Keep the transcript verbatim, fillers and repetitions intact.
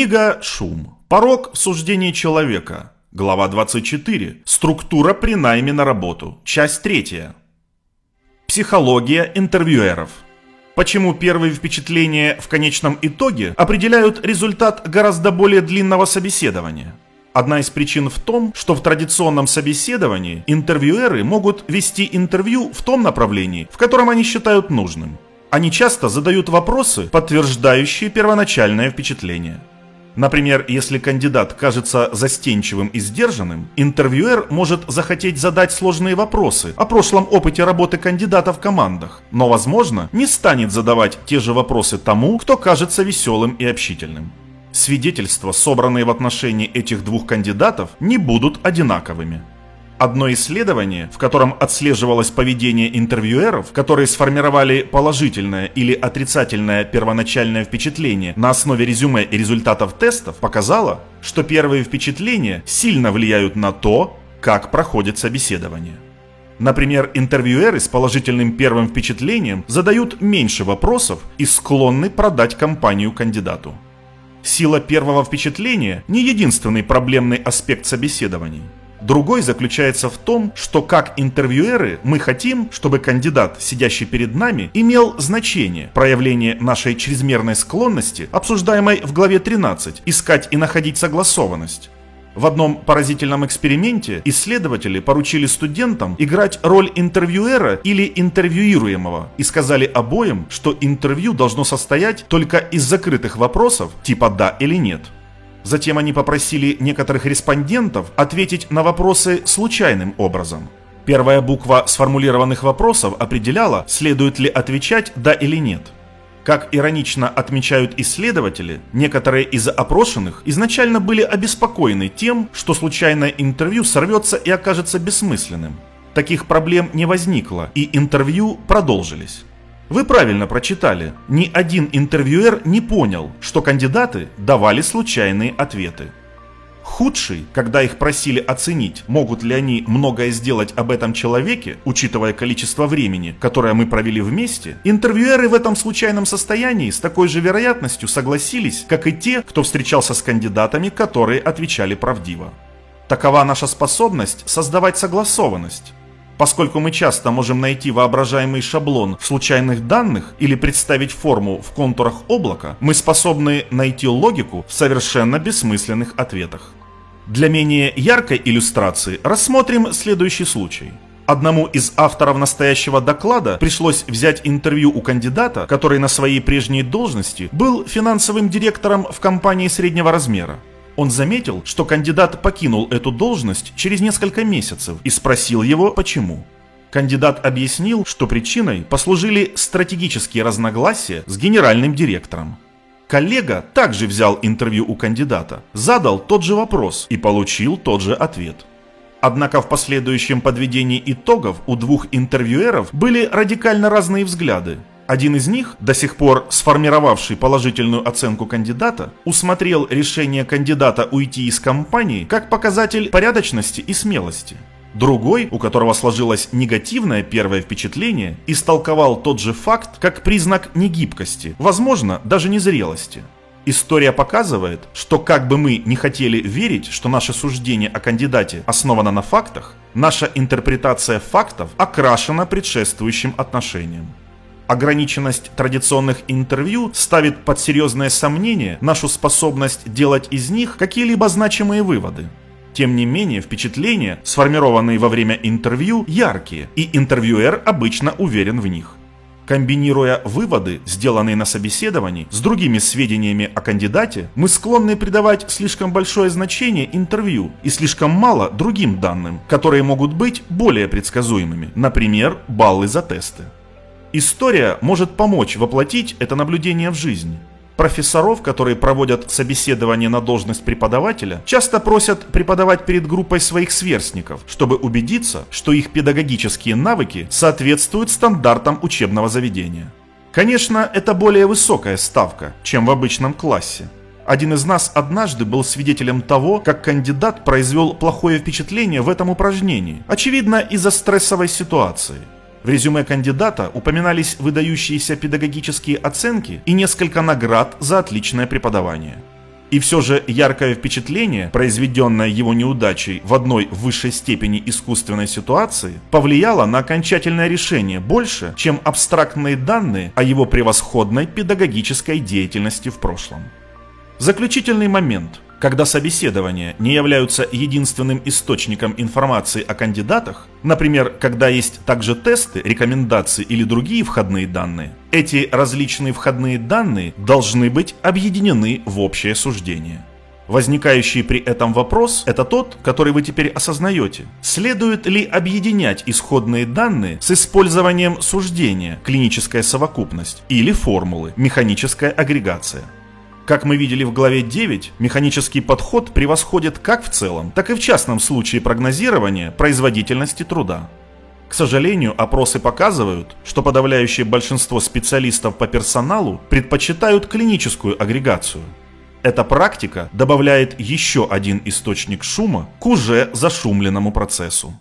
Книга «Шум. Порок в суждении человека». Глава двадцать четыре. Структура при найме на работу. Часть третья. Психология интервьюеров. Почему первые впечатления в конечном итоге определяют результат гораздо более длинного собеседования? Одна из причин в том, что в традиционном собеседовании интервьюеры могут вести интервью в том направлении, в котором они считают нужным. Они часто задают вопросы, подтверждающие первоначальное впечатление. Например, если кандидат кажется застенчивым и сдержанным, интервьюер может захотеть задать сложные вопросы о прошлом опыте работы кандидата в командах, но, возможно, не станет задавать те же вопросы тому, кто кажется веселым и общительным. Свидетельства, собранные в отношении этих двух кандидатов, не будут одинаковыми. Одно исследование, в котором отслеживалось поведение интервьюеров, которые сформировали положительное или отрицательное первоначальное впечатление на основе резюме и результатов тестов, показало, что первые впечатления сильно влияют на то, как проходит собеседование. Например, интервьюеры с положительным первым впечатлением задают меньше вопросов и склонны продать компанию кандидату. Сила первого впечатления – не единственный проблемный аспект собеседований. Другой заключается в том, что как интервьюеры мы хотим, чтобы кандидат, сидящий перед нами, имел значение, проявление нашей чрезмерной склонности, обсуждаемой в главе тринадцать, искать и находить согласованность. В одном поразительном эксперименте исследователи поручили студентам играть роль интервьюера или интервьюируемого и сказали обоим, что интервью должно состоять только из закрытых вопросов типа «да» или «нет». Затем они попросили некоторых респондентов ответить на вопросы случайным образом. Первая буква сформулированных вопросов определяла, следует ли отвечать «да» или «нет». Как иронично отмечают исследователи, некоторые из опрошенных изначально были обеспокоены тем, что случайное интервью сорвется и окажется бессмысленным. Таких проблем не возникло, и интервью продолжились. Вы правильно прочитали, ни один интервьюер не понял, что кандидаты давали случайные ответы. Худший, когда их просили оценить, могут ли они многое сделать об этом человеке, учитывая количество времени, которое мы провели вместе, интервьюеры в этом случайном состоянии с такой же вероятностью согласились, как и те, кто встречался с кандидатами, которые отвечали правдиво. Такова наша способность создавать согласованность. Поскольку мы часто можем найти воображаемый шаблон в случайных данных или представить форму в контурах облака, мы способны найти логику в совершенно бессмысленных ответах. Для менее яркой иллюстрации рассмотрим следующий случай. Одному из авторов настоящего доклада пришлось взять интервью у кандидата, который на своей прежней должности был финансовым директором в компании среднего размера. Он заметил, что кандидат покинул эту должность через несколько месяцев и спросил его, почему. Кандидат объяснил, что причиной послужили стратегические разногласия с генеральным директором. Коллега также взял интервью у кандидата, задал тот же вопрос и получил тот же ответ. Однако в последующем подведении итогов у двух интервьюеров были радикально разные взгляды. Один из них, до сих пор сформировавший положительную оценку кандидата, усмотрел решение кандидата уйти из компании как показатель порядочности и смелости. Другой, у которого сложилось негативное первое впечатление, истолковал тот же факт как признак негибкости, возможно, даже незрелости. История показывает, что как бы мы ни хотели верить, что наше суждение о кандидате основано на фактах, наша интерпретация фактов окрашена предшествующим отношением. Ограниченность традиционных интервью ставит под серьезное сомнение нашу способность делать из них какие-либо значимые выводы. Тем не менее, впечатления, сформированные во время интервью, яркие, и интервьюер обычно уверен в них. Комбинируя выводы, сделанные на собеседовании, с другими сведениями о кандидате, мы склонны придавать слишком большое значение интервью и слишком мало другим данным, которые могут быть более предсказуемыми, например, баллы за тесты. История может помочь воплотить это наблюдение в жизнь. Профессоров, которые проводят собеседование на должность преподавателя, часто просят преподавать перед группой своих сверстников, чтобы убедиться, что их педагогические навыки соответствуют стандартам учебного заведения. Конечно, это более высокая ставка, чем в обычном классе. Один из нас однажды был свидетелем того, как кандидат произвел плохое впечатление в этом упражнении, очевидно, из-за стрессовой ситуации. В резюме кандидата упоминались выдающиеся педагогические оценки и несколько наград за отличное преподавание. И все же яркое впечатление, произведенное его неудачей в одной в высшей степени искусственной ситуации, повлияло на окончательное решение больше, чем абстрактные данные о его превосходной педагогической деятельности в прошлом. Заключительный момент, когда собеседования не являются единственным источником информации о кандидатах, например, когда есть также тесты, рекомендации или другие входные данные, эти различные входные данные должны быть объединены в общее суждение. Возникающий при этом вопрос – это тот, который вы теперь осознаете. Следует ли объединять исходные данные с использованием суждения, клиническая совокупность, или формулы, механическая агрегация? Как мы видели в главе девять, механический подход превосходит как в целом, так и в частном случае прогнозирования производительности труда. К сожалению, опросы показывают, что подавляющее большинство специалистов по персоналу предпочитают клиническую агрегацию. Эта практика добавляет еще один источник шума к уже зашумленному процессу.